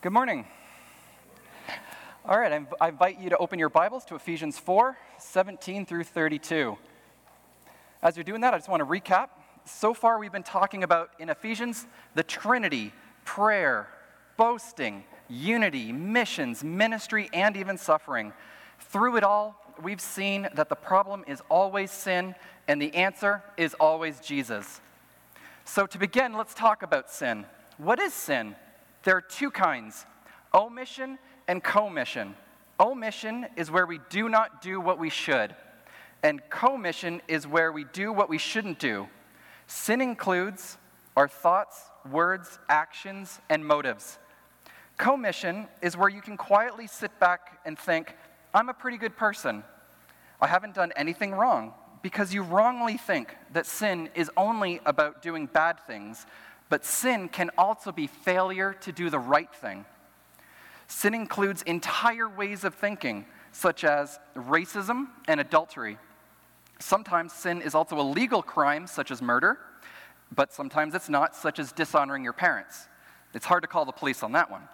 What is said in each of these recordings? Good morning. All right, I invite you to open your Bibles to Ephesians 4, 17 through 32. As you're doing that, I just want to recap. So far, we've been talking about, in Ephesians, the Trinity, prayer, boasting, unity, missions, ministry, and even suffering. Through it all, we've seen that the problem is always sin, and the answer is always Jesus. So to begin, let's talk about sin. What is sin? There are two kinds, omission and commission. Omission is where we do not do what we should, and commission is where we do what we shouldn't do. Sin includes our thoughts, words, actions, and motives. Commission is where you can quietly sit back and think, I'm a pretty good person. I haven't done anything wrong, because you wrongly think that sin is only about doing bad things. But sin can also be failure to do the right thing. Sin includes entire ways of thinking, such as racism and adultery. Sometimes sin is also a legal crime, such as murder, but sometimes it's not, such as dishonoring your parents. It's hard to call the police on that one.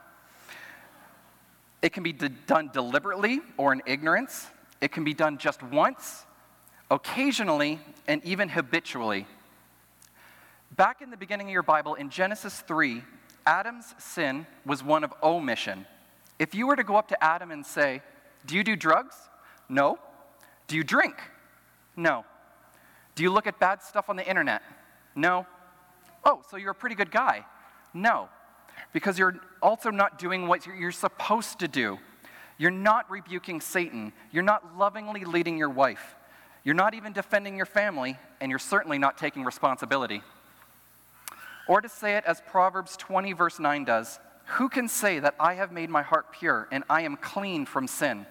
It can be done deliberately or in ignorance. It can be done just once, occasionally, and even habitually. Back in the beginning of your Bible, in Genesis 3, Adam's sin was one of omission. If you were to go up to Adam and say, do you do drugs? No. Do you drink? No. Do you look at bad stuff on the internet? No. Oh, so you're a pretty good guy? No. Because you're also not doing what you're supposed to do. You're not rebuking Satan. You're not lovingly leading your wife. You're not even defending your family, and you're certainly not taking responsibility. Or to say it as Proverbs 20, verse 9 does, who can say that I have made my heart pure and I am clean from sin?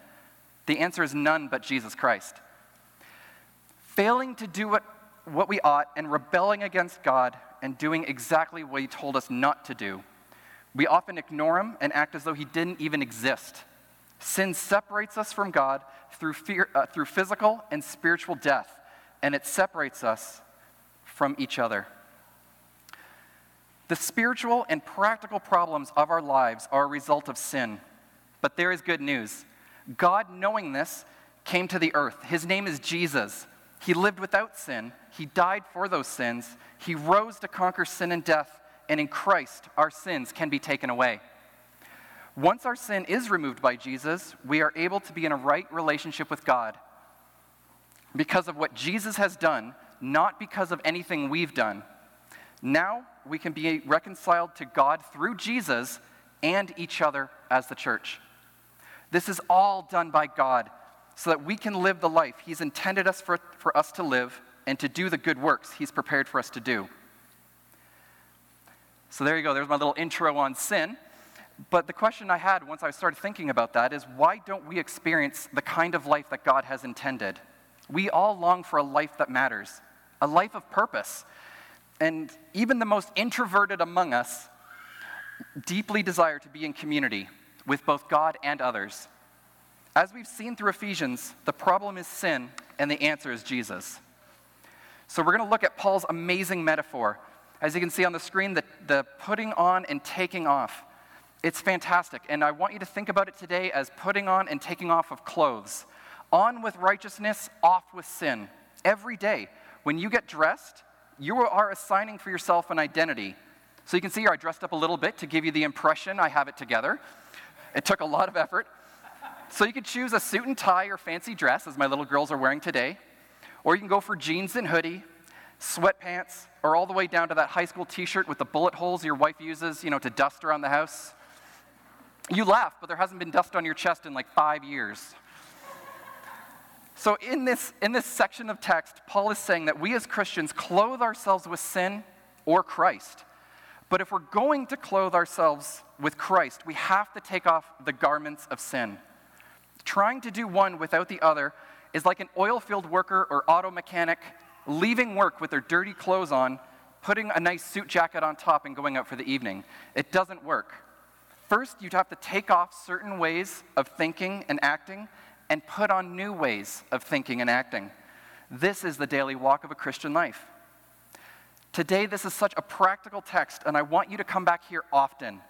The answer is none but Jesus Christ. Failing to do what we ought and rebelling against God and doing exactly what he told us not to do. We often ignore him and act as though he didn't even exist. Sin separates us from God through physical and spiritual death, and it separates us from each other. The spiritual and practical problems of our lives are a result of sin. But there is good news. God, knowing this, came to the earth. His name is Jesus. He lived without sin. He died for those sins. He rose to conquer sin and death. And in Christ, our sins can be taken away. Once our sin is removed by Jesus, we are able to be in a right relationship with God because of what Jesus has done, not because of anything we've done. Now we can be reconciled to God through Jesus and each other as the church. This is all done by God so that we can live the life he's intended us for us to live and to do the good works he's prepared for us to do. So there you go. There's my little intro on sin. But the question I had once I started thinking about that is, why don't we experience the kind of life that God has intended? We all long for a life that matters, a life of purpose. And even the most introverted among us deeply desire to be in community with both God and others. As we've seen through Ephesians, the problem is sin, and the answer is Jesus. So we're going to look at Paul's amazing metaphor. As you can see on the screen, the putting on and taking off. It's fantastic, and I want you to think about it today as putting on and taking off of clothes. On with righteousness, off with sin. Every day, when you get dressed, you are assigning for yourself an identity. So you can see here I dressed up a little bit to give you the impression I have it together. It took a lot of effort. So you could choose a suit and tie or fancy dress, as my little girls are wearing today. Or you can go for jeans and hoodie, sweatpants, or all the way down to that high school t-shirt with the bullet holes your wife uses, to dust around the house. You laugh, but there hasn't been dust on your chest in like 5 years. So in this section of text, Paul is saying that we as Christians clothe ourselves with sin or Christ. But if we're going to clothe ourselves with Christ, we have to take off the garments of sin. Trying to do one without the other is like an oil field worker or auto mechanic leaving work with their dirty clothes on, putting a nice suit jacket on top and going out for the evening. It doesn't work. First, you'd have to take off certain ways of thinking and acting and put on new ways of thinking and acting. This is the daily walk of a Christian life. Today, this is such a practical text, and I want you to come back here often.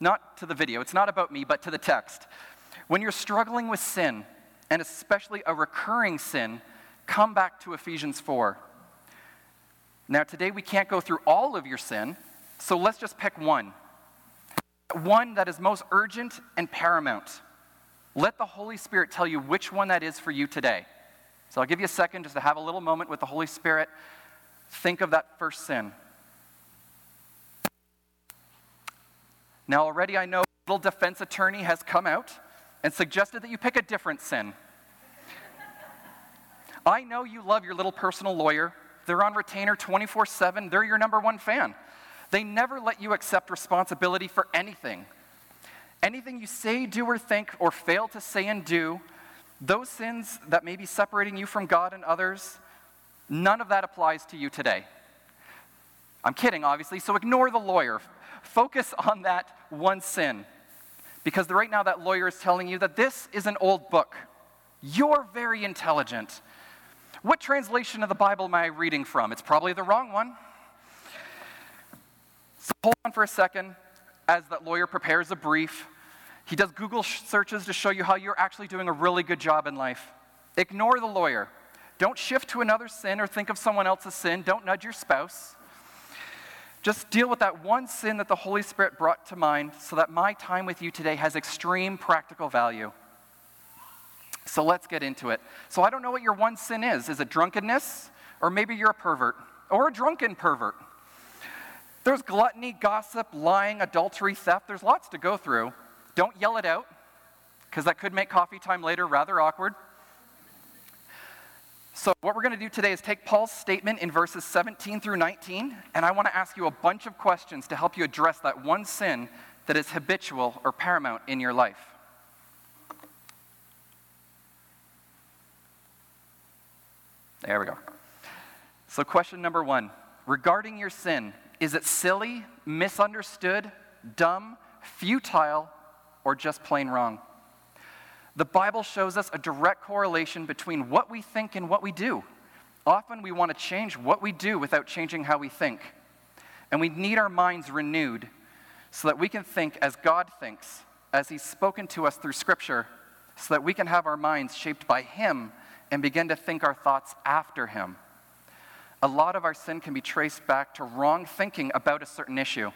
Not to the video, it's not about me, but to the text. When you're struggling with sin, and especially a recurring sin, come back to Ephesians 4. Now, today we can't go through all of your sin, so let's just pick one. One that is most urgent and paramount. Let the Holy Spirit tell you which one that is for you today. So I'll give you a second just to have a little moment with the Holy Spirit. Think of that first sin. Now already I know a little defense attorney has come out and suggested that you pick a different sin. I know you love your little personal lawyer. They're on retainer 24/7. They're your number one fan. They never let you accept responsibility for anything. Anything you say, do, or think, or fail to say and do, those sins that may be separating you from God and others, none of that applies to you today. I'm kidding, obviously, so ignore the lawyer. Focus on that one sin, because right now that lawyer is telling you that this is an old book. You're very intelligent. What translation of the Bible am I reading from? It's probably the wrong one. So hold on for a second as that lawyer prepares a brief. He does Google searches to show you how you're actually doing a really good job in life. Ignore the lawyer. Don't shift to another sin or think of someone else's sin. Don't nudge your spouse. Just deal with that one sin that the Holy Spirit brought to mind so that my time with you today has extreme practical value. So let's get into it. So I don't know what your one sin is. Is it drunkenness? Or maybe you're a pervert or a drunken pervert. There's gluttony, gossip, lying, adultery, theft. There's lots to go through. Don't yell it out, because that could make coffee time later rather awkward. So what we're going to do today is take Paul's statement in verses 17 through 19, and I want to ask you a bunch of questions to help you address that one sin that is habitual or paramount in your life. There we go. So question number one, regarding your sin, is it silly, misunderstood, dumb, futile, or just plain wrong? The Bible shows us a direct correlation between what we think and what we do. Often we want to change what we do without changing how we think. And we need our minds renewed so that we can think as God thinks, as He's spoken to us through Scripture, so that we can have our minds shaped by Him and begin to think our thoughts after Him. A lot of our sin can be traced back to wrong thinking about a certain issue.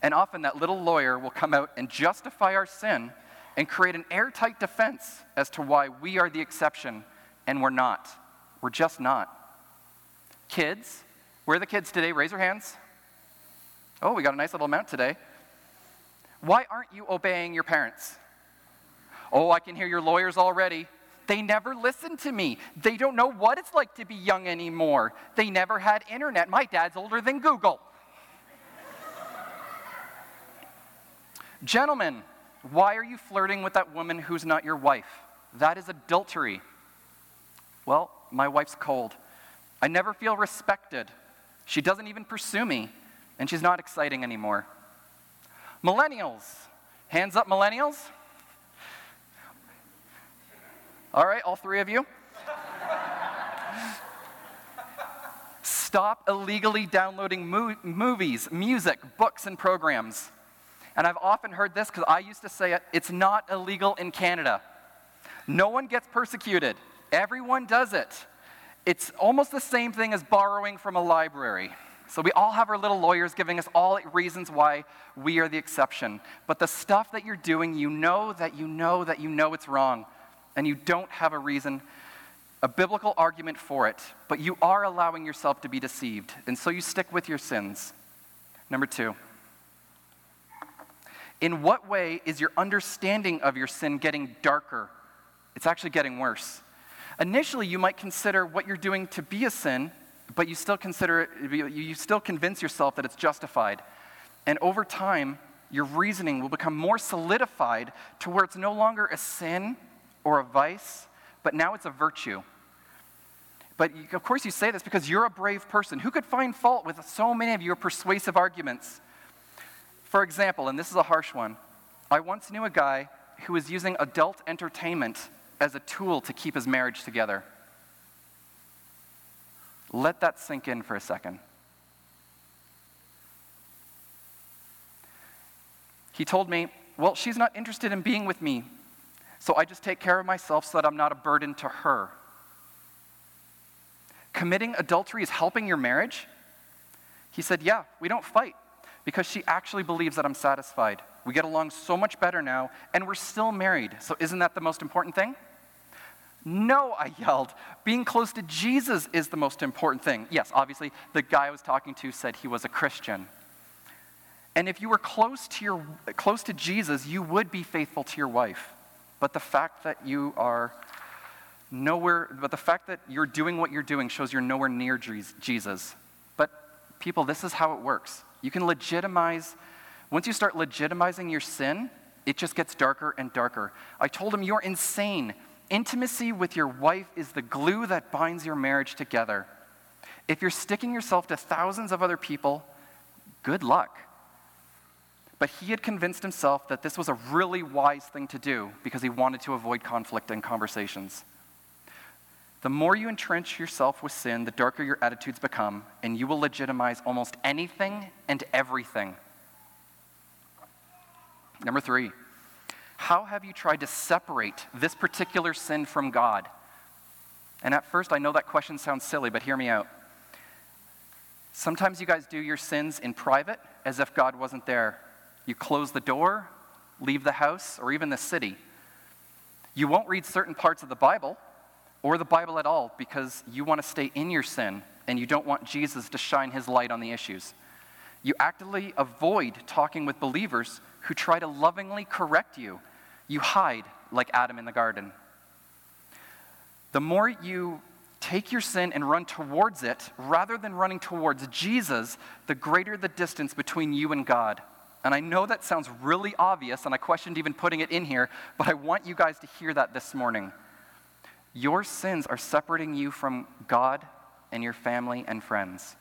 And often that little lawyer will come out and justify our sin and create an airtight defense as to why we are the exception and we're not. We're just not. Kids, where are the kids today? Raise your hands. Oh, we got a nice little amount today. Why aren't you obeying your parents? Oh, I can hear your lawyers already. They never listen to me. They don't know what it's like to be young anymore. They never had internet. My dad's older than Google. Gentlemen, why are you flirting with that woman who's not your wife? That is adultery. Well, my wife's cold. I never feel respected. She doesn't even pursue me, and she's not exciting anymore. Millennials. Hands up, millennials. All right, all three of you. Stop illegally downloading movies, music, books, and programs. And I've often heard this because I used to say it, it's not illegal in Canada. No one gets persecuted. Everyone does it. It's almost the same thing as borrowing from a library. So we all have our little lawyers giving us all reasons why we are the exception. But the stuff that you're doing, you know it's wrong. And you don't have a reason, a biblical argument for it. But you are allowing yourself to be deceived. And so you stick with your sins. Number two. In what way is your understanding of your sin getting darker? It's actually getting worse. Initially, you might consider what you're doing to be a sin, but you still consider it, you still convince yourself that it's justified. And over time, your reasoning will become more solidified to where it's no longer a sin or a vice, but now it's a virtue. But of course you say this because you're a brave person. Who could find fault with so many of your persuasive arguments? For example, and this is a harsh one, I once knew a guy who was using adult entertainment as a tool to keep his marriage together. Let that sink in for a second. He told me, well, she's not interested in being with me, so I just take care of myself so that I'm not a burden to her. Committing adultery is helping your marriage? He said, yeah, we don't fight because she actually believes that I'm satisfied. We get along so much better now, and we're still married, so isn't that the most important thing? No, I yelled. Being close to Jesus is the most important thing. Yes, obviously, the guy I was talking to said he was a Christian. And if you were close to Jesus, you would be faithful to your wife. But the fact that you're doing what you're doing shows you're nowhere near Jesus. But people, this is how it works. You can once you start legitimizing your sin, it just gets darker and darker. I told him, you're insane. Intimacy with your wife is the glue that binds your marriage together. If you're sticking yourself to thousands of other people, good luck. But he had convinced himself that this was a really wise thing to do because he wanted to avoid conflict in conversations. The more you entrench yourself with sin, the darker your attitudes become, and you will legitimize almost anything and everything. Number 3, how have you tried to separate this particular sin from God? And at first, I know that question sounds silly, but hear me out. Sometimes you guys do your sins in private as if God wasn't there. You close the door, leave the house, or even the city. You won't read certain parts of the Bible or the Bible at all because you want to stay in your sin and you don't want Jesus to shine his light on the issues. You actively avoid talking with believers who try to lovingly correct you. You hide like Adam in the garden. The more you take your sin and run towards it, rather than running towards Jesus, the greater the distance between you and God. And I know that sounds really obvious, and I questioned even putting it in here, but I want you guys to hear that this morning. Your sins are separating you from God and your family and friends.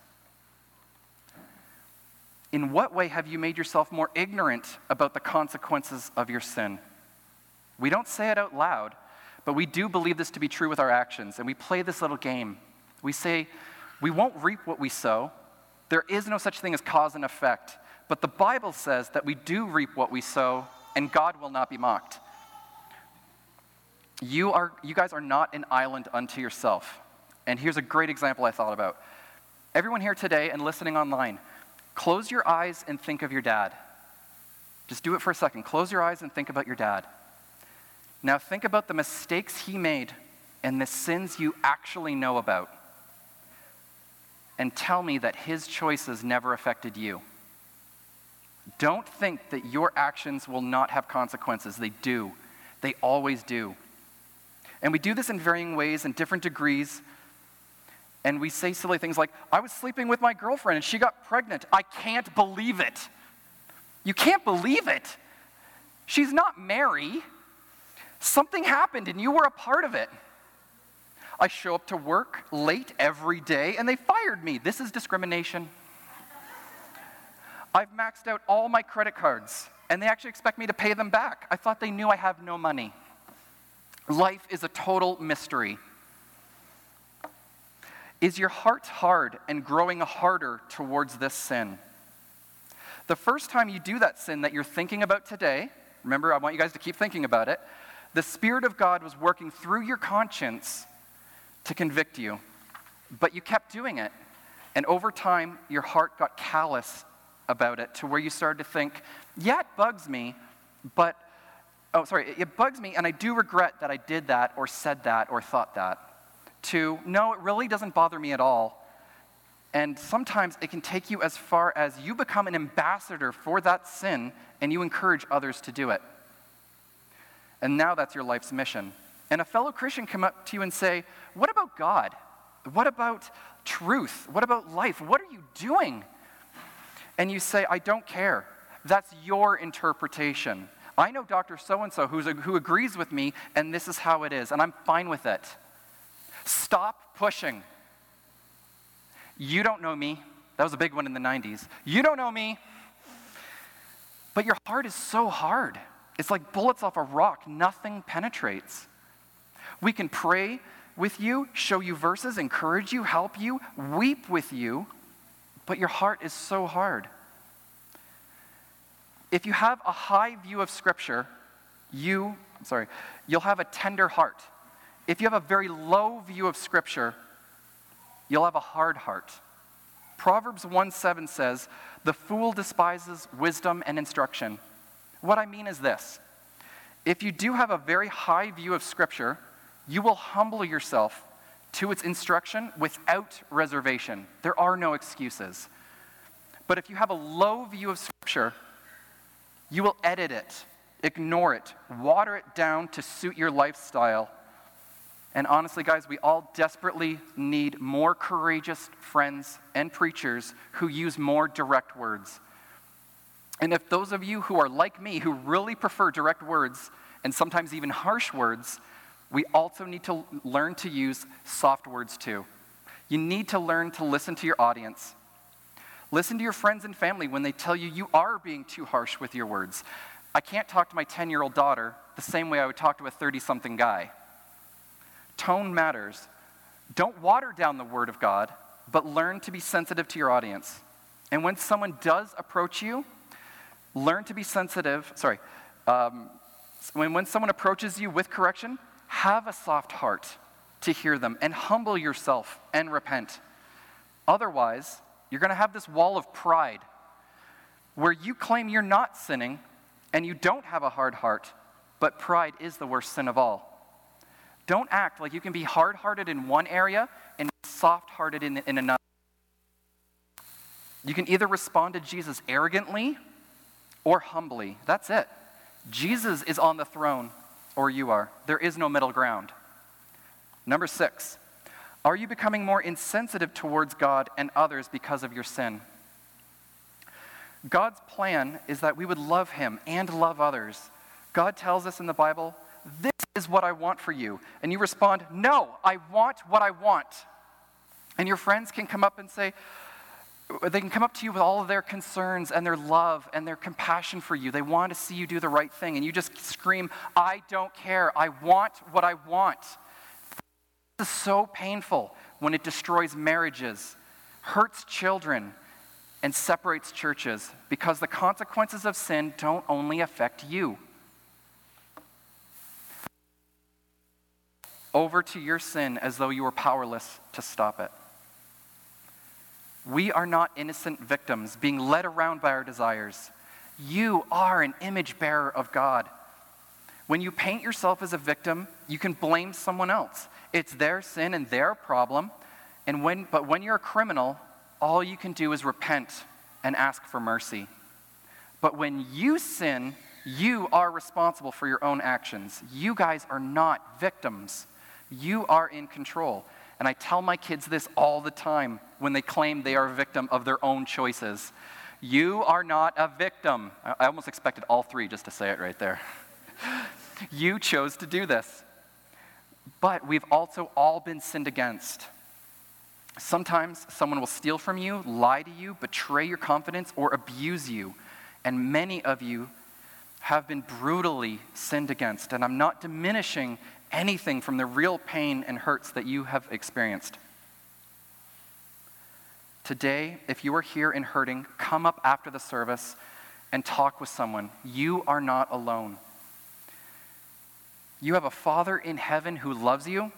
In what way have you made yourself more ignorant about the consequences of your sin? We don't say it out loud, but we do believe this to be true with our actions, and we play this little game. We say, we won't reap what we sow. There is no such thing as cause and effect. But the Bible says that we do reap what we sow, and God will not be mocked. You guys are not an island unto yourself. And here's a great example I thought about. Everyone here today and listening online, close your eyes and think of your dad. Just do it for a second. Close your eyes and think about your dad. Now think about the mistakes he made and the sins you actually know about. And tell me that his choices never affected you. Don't think that your actions will not have consequences. They do. They always do. And we do this in varying ways and different degrees. And we say silly things like, I was sleeping with my girlfriend and she got pregnant. I can't believe it. You can't believe it. She's not Mary. Something happened and you were a part of it. I show up to work late every day and they fired me. This is discrimination. I've maxed out all my credit cards and they actually expect me to pay them back. I thought they knew I have no money. Life is a total mystery. Is your heart hard and growing harder towards this sin? The first time you do that sin that you're thinking about today, remember, I want you guys to keep thinking about it, the Spirit of God was working through your conscience to convict you, but you kept doing it. And over time, your heart got callous about it to where you started to think, yeah, it bugs me, it bugs me and I do regret that I did that or said that or thought that. To, no, it really doesn't bother me at all. And sometimes it can take you as far as you become an ambassador for that sin and you encourage others to do it. And now that's your life's mission. And a fellow Christian come up to you and say, what about God? What about truth? What about life? What are you doing? And you say, I don't care. That's your interpretation. I know Dr. So-and-so who agrees with me and this is how it is and I'm fine with it. Stop pushing. You don't know me. That was a big one in the 90s. You don't know me. But your heart is so hard. It's like bullets off a rock. Nothing penetrates. We can pray with you, show you verses, encourage you, help you, weep with you, but your heart is so hard. If you have a high view of Scripture, you'll have a tender heart. If you have a very low view of Scripture, you'll have a hard heart. Proverbs 1:7 says, "The fool despises wisdom and instruction." What I mean is this. If you do have a very high view of Scripture, you will humble yourself to its instruction without reservation. There are no excuses. But if you have a low view of Scripture, you will edit it, ignore it, water it down to suit your lifestyle. And honestly, guys, we all desperately need more courageous friends and preachers who use more direct words. And if those of you who are like me, who really prefer direct words and sometimes even harsh words, we also need to learn to use soft words too. You need to learn to listen to your audience. Listen to your friends and family when they tell you you are being too harsh with your words. I can't talk to my 10-year-old daughter the same way I would talk to a 30-something guy. Tone matters. Don't water down the Word of God, but learn to be sensitive to your audience. And when someone does approach you, learn to be sensitive. When someone approaches you with correction, have a soft heart to hear them and humble yourself and repent. Otherwise, you're going to have this wall of pride where you claim you're not sinning and you don't have a hard heart, but pride is the worst sin of all. Don't act like you can be hard-hearted in one area and soft-hearted in another. You can either respond to Jesus arrogantly or humbly. That's it. Jesus is on the throne, or you are. There is no middle ground. Number 6, are you becoming more insensitive towards God and others because of your sin? God's plan is that we would love Him and love others. God tells us in the Bible, "This is what I want for you." And you respond, "No, I want what I want." And your friends can come up and say, they can come up to you with all of their concerns and their love and their compassion for you. They want to see you do the right thing. And you just scream, "I don't care. I want what I want." This is so painful when it destroys marriages, hurts children, and separates churches because the consequences of sin don't only affect you. Over to your sin as though you were powerless to stop it. We are not innocent victims being led around by our desires. You are an image bearer of God. When you paint yourself as a victim, you can blame someone else. It's their sin and their problem. But when you're a criminal, all you can do is repent and ask for mercy. But when you sin, you are responsible for your own actions. You guys are not victims. You are in control. And I tell my kids this all the time when they claim they are a victim of their own choices. You are not a victim. I almost expected all three just to say it right there. You chose to do this. But we've also all been sinned against. Sometimes someone will steal from you, lie to you, betray your confidence, or abuse you. And many of you have been brutally sinned against. And I'm not diminishing anything from the real pain and hurts that you have experienced. Today, if you are here and hurting, come up after the service and talk with someone. You are not alone. You have a Father in heaven who loves you.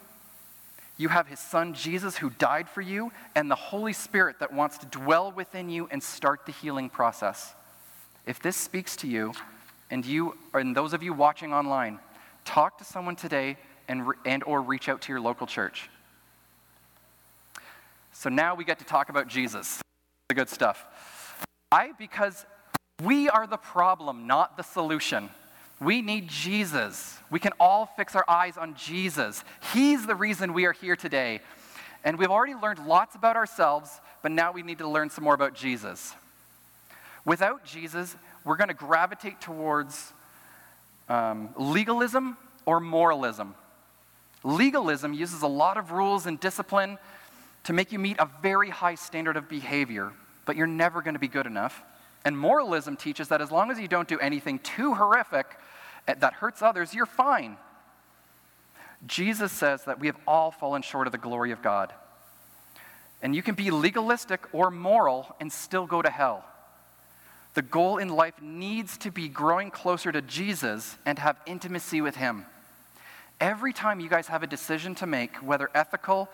You have His Son, Jesus, who died for you, and the Holy Spirit that wants to dwell within you and start the healing process. If this speaks to you, and those of you watching online, talk to someone today and or reach out to your local church. So now we get to talk about Jesus, the good stuff. Why? Because we are the problem, not the solution. We need Jesus. We can all fix our eyes on Jesus. He's the reason we are here today. And we've already learned lots about ourselves, but now we need to learn some more about Jesus. Without Jesus, we're going to gravitate towards legalism or moralism. Legalism uses a lot of rules and discipline to make you meet a very high standard of behavior, but you're never going to be good enough. And moralism teaches that as long as you don't do anything too horrific that hurts others, you're fine. Jesus says that we have all fallen short of the glory of God. And you can be legalistic or moral and still go to hell. The goal in life needs to be growing closer to Jesus and have intimacy with him. Every time you guys have a decision to make, whether ethical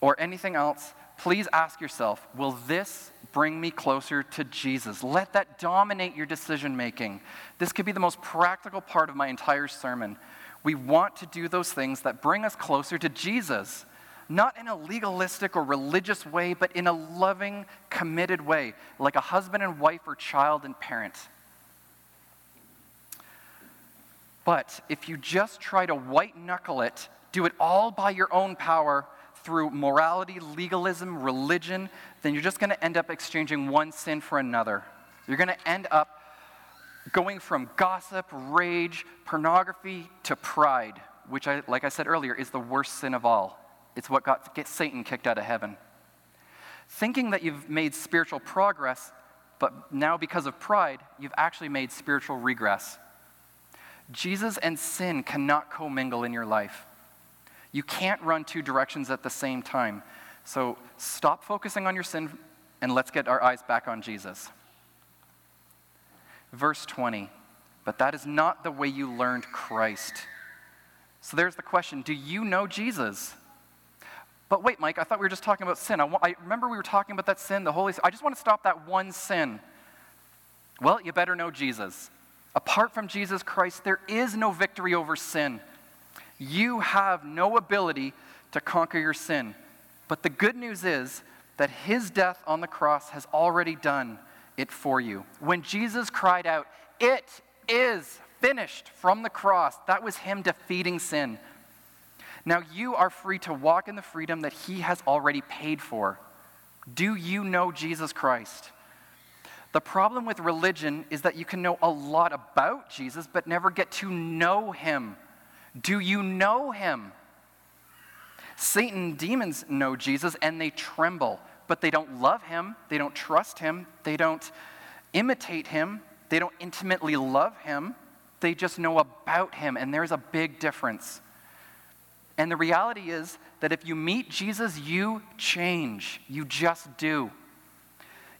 or anything else, please ask yourself, will this bring me closer to Jesus? Let that dominate your decision making. This could be the most practical part of my entire sermon. We want to do those things that bring us closer to Jesus. Not in a legalistic or religious way, but in a loving, committed way, like a husband and wife or child and parent. But if you just try to white-knuckle it, do it all by your own power through morality, legalism, religion, then you're just going to end up exchanging one sin for another. You're going to end up going from gossip, rage, pornography to pride, which, like I said earlier, is the worst sin of all. It's what got Satan kicked out of heaven. Thinking that you've made spiritual progress, but now because of pride, you've actually made spiritual regress. Jesus and sin cannot commingle in your life. You can't run two directions at the same time. So stop focusing on your sin, and let's get our eyes back on Jesus. Verse 20, but that is not the way you learned Christ. So there's the question, do you know Jesus? But wait, Mike, I thought we were just talking about sin. I remember we were talking about that sin, the Holy Spirit. I just want to stop that one sin. Well, you better know Jesus. Apart from Jesus Christ, there is no victory over sin. You have no ability to conquer your sin. But the good news is that his death on the cross has already done it for you. When Jesus cried out, "It is finished," from the cross, that was him defeating sin. Now you are free to walk in the freedom that he has already paid for. Do you know Jesus Christ? The problem with religion is that you can know a lot about Jesus, but never get to know him. Do you know him? Satan and demons know Jesus and they tremble, but they don't love him, they don't trust him, they don't imitate him, they don't intimately love him, they just know about him, and there's a big difference. And the reality is that if you meet Jesus, you change. You just do.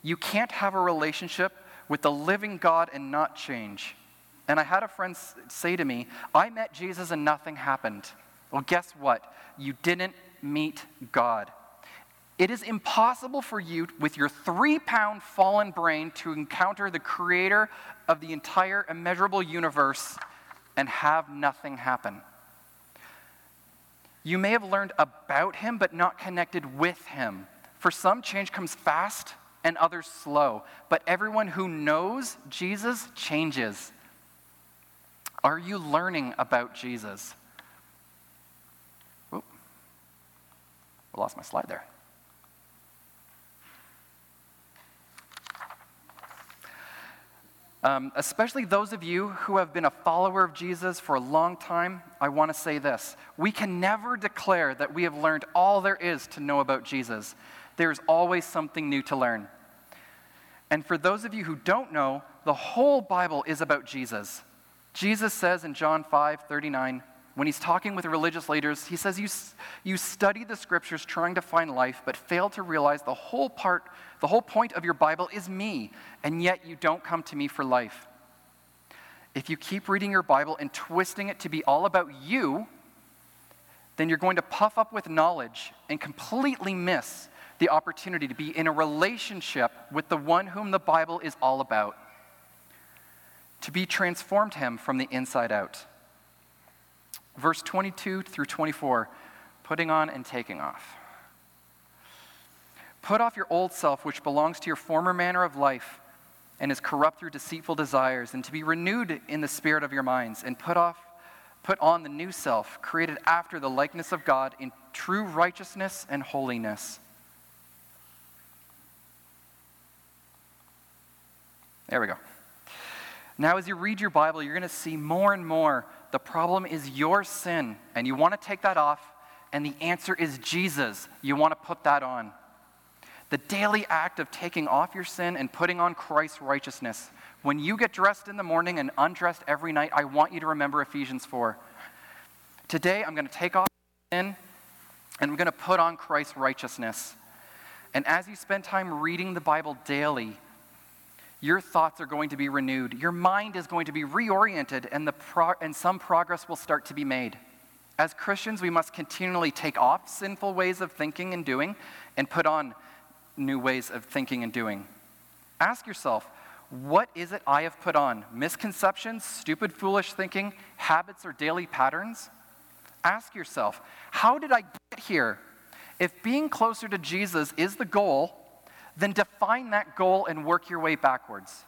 You can't have a relationship with the living God and not change. And I had a friend say to me, I met Jesus and nothing happened. Well, guess what? You didn't meet God. It is impossible for you, with your 3-pound fallen brain, to encounter the creator of the entire immeasurable universe and have nothing happen. You may have learned about him, but not connected with him. For some, change comes fast and others slow. But everyone who knows Jesus changes. Are you learning about Jesus? Oop. I lost my slide there. Especially those of you who have been a follower of Jesus for a long time, I want to say this. We can never declare that we have learned all there is to know about Jesus. There's always something new to learn. And for those of you who don't know, the whole Bible is about Jesus. Jesus says in John 5:39, when he's talking with religious leaders, he says, you study the scriptures trying to find life, but fail to realize the whole point of your Bible is me, and yet you don't come to me for life. If you keep reading your Bible and twisting it to be all about you, then you're going to puff up with knowledge and completely miss the opportunity to be in a relationship with the one whom the Bible is all about, to be transformed him from the inside out. Verse 22 through 24, putting on and taking off. Put off your old self, which belongs to your former manner of life and is corrupt through deceitful desires, and to be renewed in the spirit of your minds, and put on the new self, created after the likeness of God in true righteousness and holiness. There we go. Now, as you read your Bible, you're going to see more and more the problem is your sin, and you want to take that off, and the answer is Jesus. You want to put that on. The daily act of taking off your sin and putting on Christ's righteousness. When you get dressed in the morning and undressed every night, I want you to remember Ephesians 4. Today, I'm going to take off sin, and I'm going to put on Christ's righteousness. And as you spend time reading the Bible daily, your thoughts are going to be renewed. Your mind is going to be reoriented, and some progress will start to be made. As Christians, we must continually take off sinful ways of thinking and doing and put on new ways of thinking and doing. Ask yourself, what is it I have put on? Misconceptions, stupid, foolish thinking, habits, or daily patterns? Ask yourself, how did I get here? If being closer to Jesus is the goal, then define that goal and work your way backwards.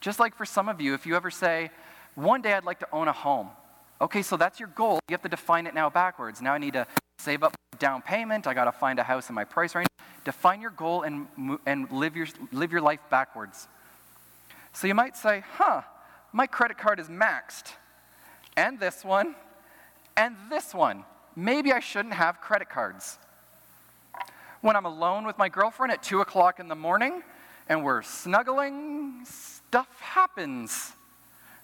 Just like for some of you, if you ever say, one day I'd like to own a home. Okay, so that's your goal. You have to define it now backwards. Now I need to save up down payment. I got to find a house in my price range. Define your goal and live your life backwards. So you might say, my credit card is maxed. And this one. And this one. Maybe I shouldn't have credit cards. When I'm alone with my girlfriend at 2 o'clock in the morning and we're snuggling, stuff happens.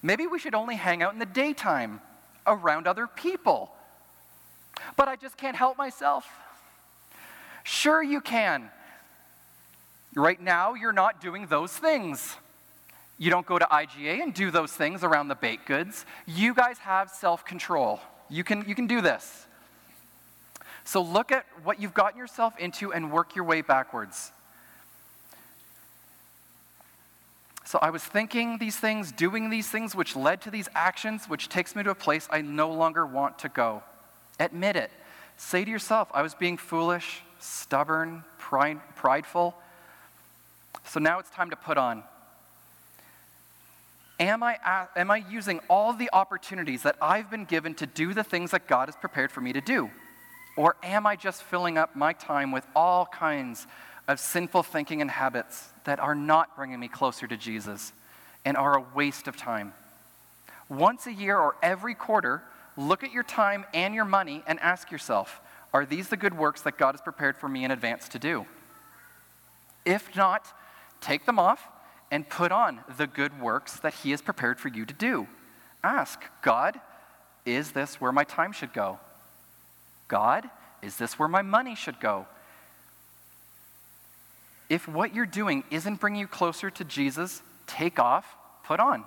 Maybe we should only hang out in the daytime around other people. But I just can't help myself. Sure you can. Right now, you're not doing those things. You don't go to IGA and do those things around the baked goods. You guys have self-control. You can do this. So look at what you've gotten yourself into and work your way backwards. So I was thinking these things, doing these things, which led to these actions, which takes me to a place I no longer want to go. Admit it. Say to yourself, I was being foolish, stubborn, prideful. So now it's time to put on. Am I using all the opportunities that I've been given to do the things that God has prepared for me to do? Or am I just filling up my time with all kinds of sinful thinking and habits that are not bringing me closer to Jesus and are a waste of time? Once a year or every quarter, look at your time and your money and ask yourself, are these the good works that God has prepared for me in advance to do? If not, take them off and put on the good works that He has prepared for you to do. Ask, God, is this where my time should go? God, is this where my money should go? If what you're doing isn't bringing you closer to Jesus, take off, put on.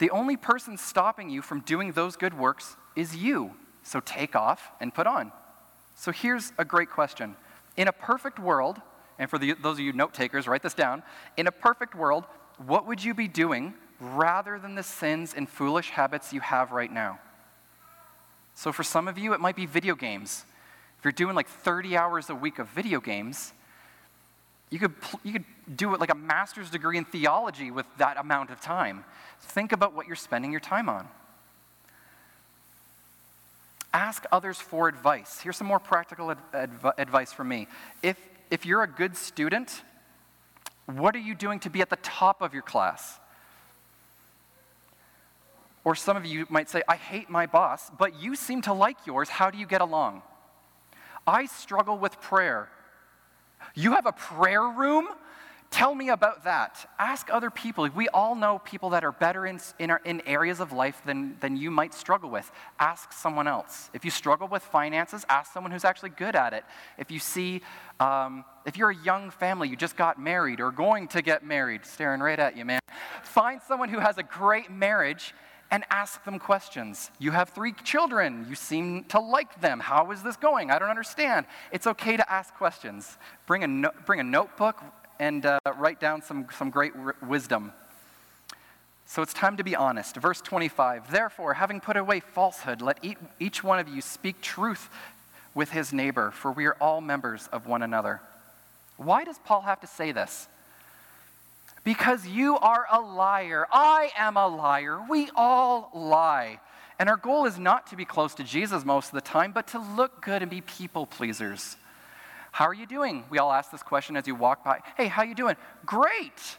The only person stopping you from doing those good works is you. So take off and put on. So here's a great question. In a perfect world, and for those of you note takers, write this down. In a perfect world, what would you be doing rather than the sins and foolish habits you have right now? So for some of you, it might be video games. If you're doing like 30 hours a week of video games, you could do it like a master's degree in theology with that amount of time. Think about what you're spending your time on. Ask others for advice. Here's some more practical advice from me. If you're a good student, what are you doing to be at the top of your class? Or some of you might say, I hate my boss, but you seem to like yours. How do you get along? I struggle with prayer. You have a prayer room? Tell me about that. Ask other people. We all know people that are better in areas of life than you might struggle with. Ask someone else. If you struggle with finances, ask someone who's actually good at it. If you see, if you're a young family, you just got married or going to get married, staring right at you, man. Find someone who has a great marriage and ask them questions. You have 3 children. You seem to like them. How is this going? I don't understand. It's okay to ask questions. Bring a notebook and write down some great wisdom. So it's time to be honest. Verse 25, therefore, having put away falsehood, let each one of you speak truth with his neighbor, for we are all members of one another. Why does Paul have to say this? Because you are a liar. I am a liar. We all lie. And our goal is not to be close to Jesus most of the time, but to look good and be people pleasers. How are you doing? We all ask this question as you walk by. Hey, how you doing? Great.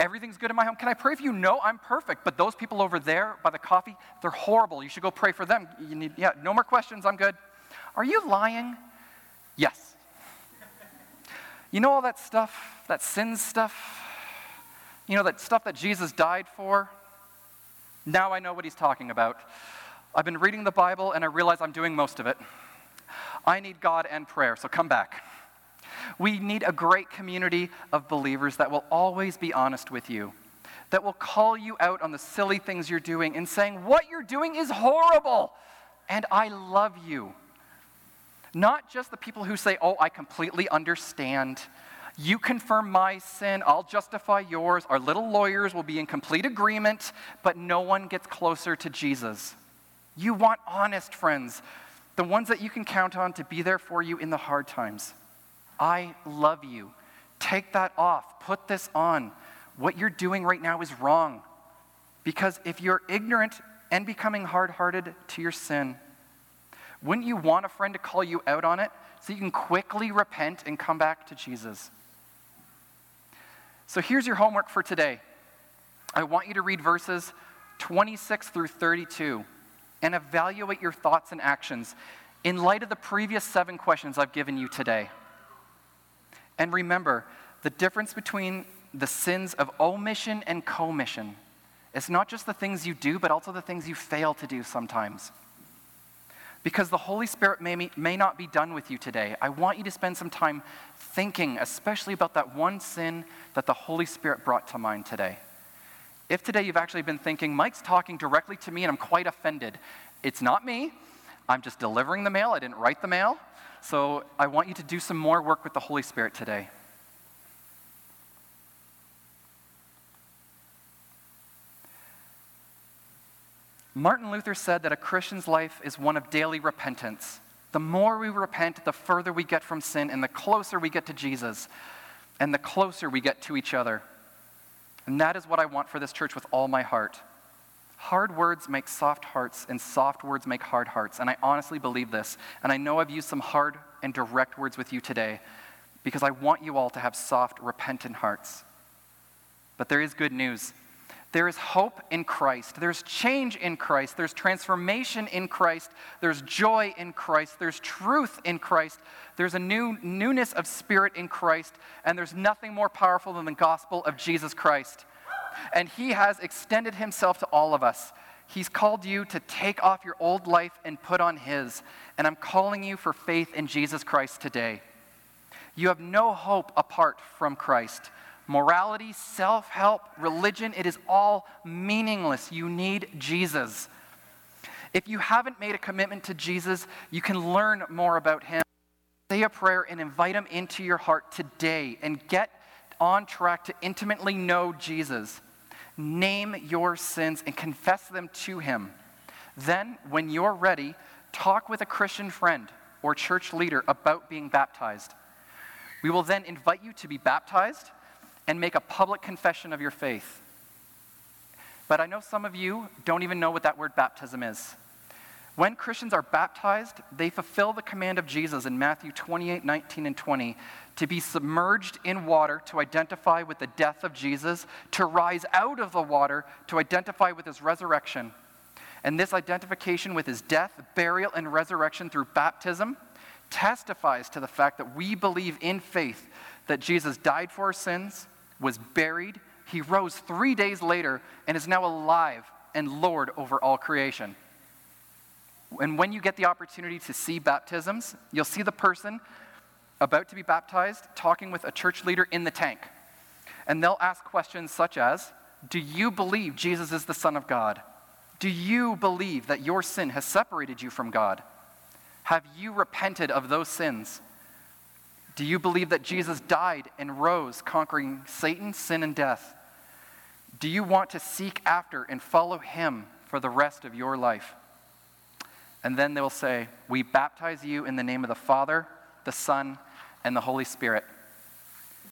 Everything's good in my home. Can I pray for you? No, I'm perfect. But those people over there by the coffee, they're horrible. You should go pray for them. No more questions. I'm good. Are you lying? Yes. You know all that stuff, that sin stuff? You know, that stuff that Jesus died for? Now I know what he's talking about. I've been reading the Bible, and I realize I'm doing most of it. I need God and prayer, so come back. We need a great community of believers that will always be honest with you, that will call you out on the silly things you're doing and saying, what you're doing is horrible, and I love you. Not just the people who say, oh, I completely understand. You confirm my sin, I'll justify yours. Our little lawyers will be in complete agreement, but no one gets closer to Jesus. You want honest friends, the ones that you can count on to be there for you in the hard times. I love you. Take that off. Put this on. What you're doing right now is wrong. Because if you're ignorant and becoming hard-hearted to your sin, wouldn't you want a friend to call you out on it so you can quickly repent and come back to Jesus? So here's your homework for today. I want you to read verses 26 through 32 and evaluate your thoughts and actions in light of the previous 7 questions I've given you today. And remember, the difference between the sins of omission and commission. It's not just the things you do, but also the things you fail to do sometimes. Because the Holy Spirit may not be done with you today. I want you to spend some time thinking, especially about that one sin that the Holy Spirit brought to mind today. If today you've actually been thinking, Mike's talking directly to me and I'm quite offended. It's not me. I'm just delivering the mail. I didn't write the mail. So I want you to do some more work with the Holy Spirit today. Martin Luther said that a Christian's life is one of daily repentance. The more we repent, the further we get from sin, and the closer we get to Jesus, and the closer we get to each other. And that is what I want for this church with all my heart. Hard words make soft hearts, and soft words make hard hearts, and I honestly believe this. And I know I've used some hard and direct words with you today, because I want you all to have soft, repentant hearts. But there is good news. There is hope in Christ. There's change in Christ. There's transformation in Christ. There's joy in Christ. There's truth in Christ. There's a newness of spirit in Christ. And there's nothing more powerful than the gospel of Jesus Christ. And he has extended himself to all of us. He's called you to take off your old life and put on his. And I'm calling you for faith in Jesus Christ today. You have no hope apart from Christ. Morality, self-help, religion, it is all meaningless. You need Jesus. If you haven't made a commitment to Jesus, you can learn more about him. Say a prayer and invite him into your heart today and get on track to intimately know Jesus. Name your sins and confess them to him. Then, when you're ready, talk with a Christian friend or church leader about being baptized. We will then invite you to be baptized and make a public confession of your faith. But I know some of you don't even know what that word baptism is. When Christians are baptized, they fulfill the command of Jesus in Matthew 28:19 and 20 to be submerged in water to identify with the death of Jesus, to rise out of the water to identify with his resurrection. And this identification with his death, burial, and resurrection through baptism testifies to the fact that we believe in faith that Jesus died for our sins, was buried, he rose 3 days later, and is now alive and Lord over all creation. And when you get the opportunity to see baptisms, you'll see the person about to be baptized talking with a church leader in the tank. And they'll ask questions such as, do you believe Jesus is the Son of God? Do you believe that your sin has separated you from God? Have you repented of those sins? Do you believe that Jesus died and rose, conquering Satan, sin, and death? Do you want to seek after and follow him for the rest of your life? And then they'll say, we baptize you in the name of the Father, the Son, and the Holy Spirit.